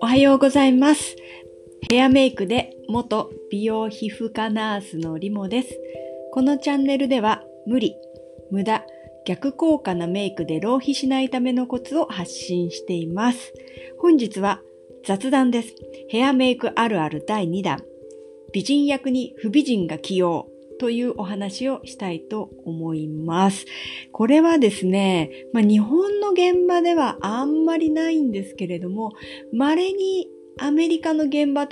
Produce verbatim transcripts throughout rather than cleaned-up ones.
おはようございます。ヘアメイクで元美容皮膚科ナースのリモです。このチャンネルでは無理、無駄、逆効果なメイクで浪費しないためのコツを発信しています。本日は雑談です。ヘアメイクあるあるだいにだん、美人役に不美人が起用というお話をしたいと思います。これはですね、まあ、日本の現場ではあんまりないんですけれども、稀にアメリカの現場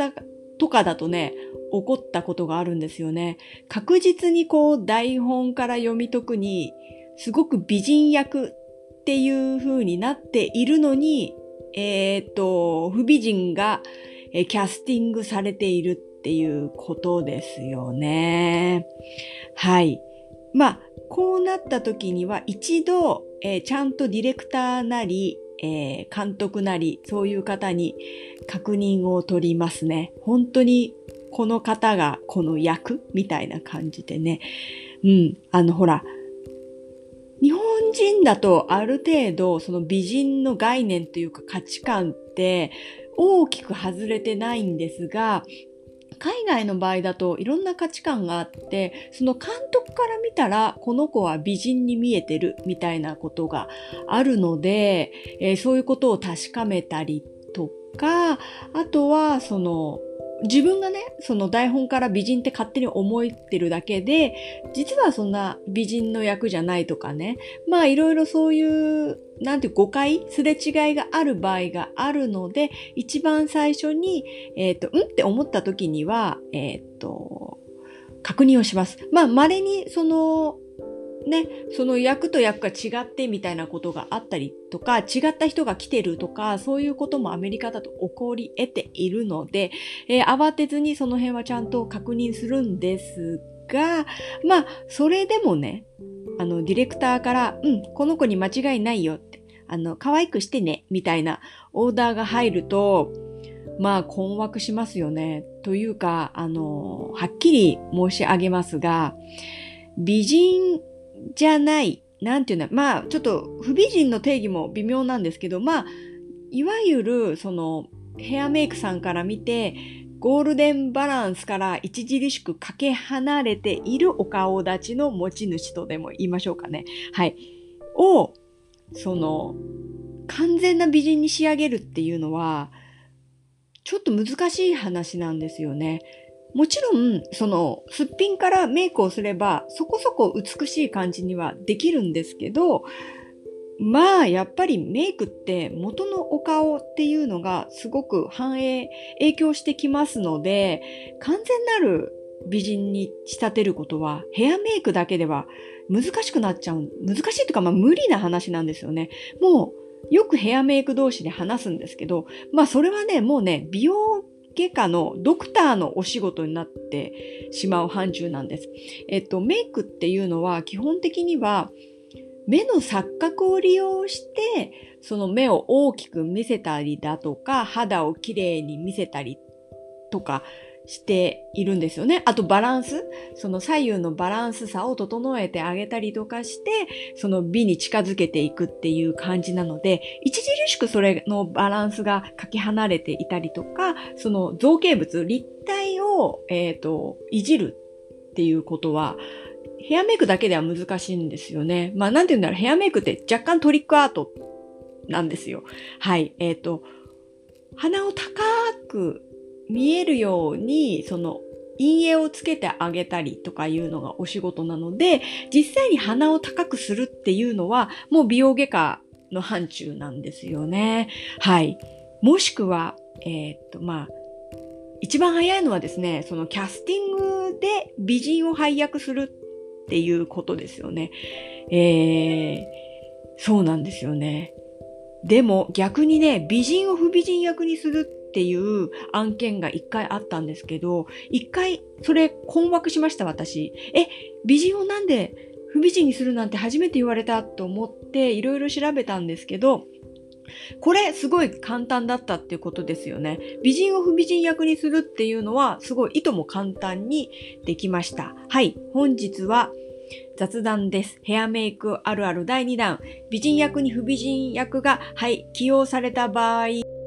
とかだとね、起こったことがあるんですよね。確実にこう台本から読み解くに、すごく美人役っていう風になっているのに、えーっと、不美人がキャスティングされているっていうことですよね。はい。まあ、こうなった時には一度、えー、ちゃんとディレクターなり、えー、監督なり、そういう方に確認を取りますね。本当にこの方がこの役みたいな感じでね。うん。あの、ほら、日本人だとある程度その美人の概念というか価値観って大きく外れてないんですが、海外の場合だといろんな価値観があって、その監督から見たらこの子は美人に見えてるみたいなことがあるので、えー、そういうことを確かめたりとか、あとはその自分がね、その台本から美人って勝手に思ってるだけで、実はそんな美人の役じゃないとかね、まあいろいろそういうなんていう誤解、すれ違いがある場合があるので、一番最初に、えっと、うんって思った時には、えっと、確認をします。まあ稀にその、ね、その役と役が違ってみたいなことがあったりとか、違った人が来てるとか、そういうこともアメリカだと起こり得ているので、えー、慌てずにその辺はちゃんと確認するんですが、まあそれでもね、あのディレクターから、うん、この子に間違いないよって、あの可愛くしてねみたいなオーダーが入ると、まあ困惑しますよね。というか、あのはっきり申し上げますが、美人じゃない、なんていうの、まあちょっと不美人の定義も微妙なんですけど、まあいわゆるそのヘアメイクさんから見てゴールデンバランスから著しくかけ離れているお顔立ちの持ち主とでも言いましょうかね。はい。を、その完全な美人に仕上げるっていうのはちょっと難しい話なんですよね。もちろん、その、すっぴんからメイクをすれば、そこそこ美しい感じにはできるんですけど、まあ、やっぱりメイクって元のお顔っていうのがすごく反映、影響してきますので、完全なる美人に仕立てることは、ヘアメイクだけでは難しくなっちゃう。難しいというか、まあ、無理な話なんですよね。もう、よくヘアメイク同士で話すんですけど、まあ、それはね、もうね、美容、外科のドクターのお仕事になってしまう範疇なんです。えっと、メイクっていうのは基本的には目の錯覚を利用してその目を大きく見せたりだとか、肌をきれいに見せたりとかしているんですよね。あとバランス、その左右のバランス差を整えてあげたりとかして、その美に近づけていくっていう感じなので、著しくそれのバランスがかけ離れていたりとか、その造形物、立体を、えっと、いじるっていうことは、ヘアメイクだけでは難しいんですよね。まあなんて言うんだろう、ヘアメイクって若干トリックアートなんですよ。はい、えっと、鼻を高く見えるようにその陰影をつけてあげたりとかいうのがお仕事なので、実際に鼻を高くするっていうのはもう美容外科の範疇なんですよね。はい。もしくは、えー、っと、まあ、一番早いのはですね、そのキャスティングで美人を配役するっていうことですよね。えー、そうなんですよね。でも逆にね、美人を不美人役にするっていう案件が一回あったんですけど、一回それ困惑しました私。え、美人をなんで不美人にするなんて初めて言われたと思っていろいろ調べたんですけど、これすごい簡単だったっていうことですよね。美人を不美人役にするっていうのはすごいいとも簡単にできました。はい、本日は雑談です。ヘアメイクあるあるだいにだん。美人役に不美人役が、はい、起用された場合、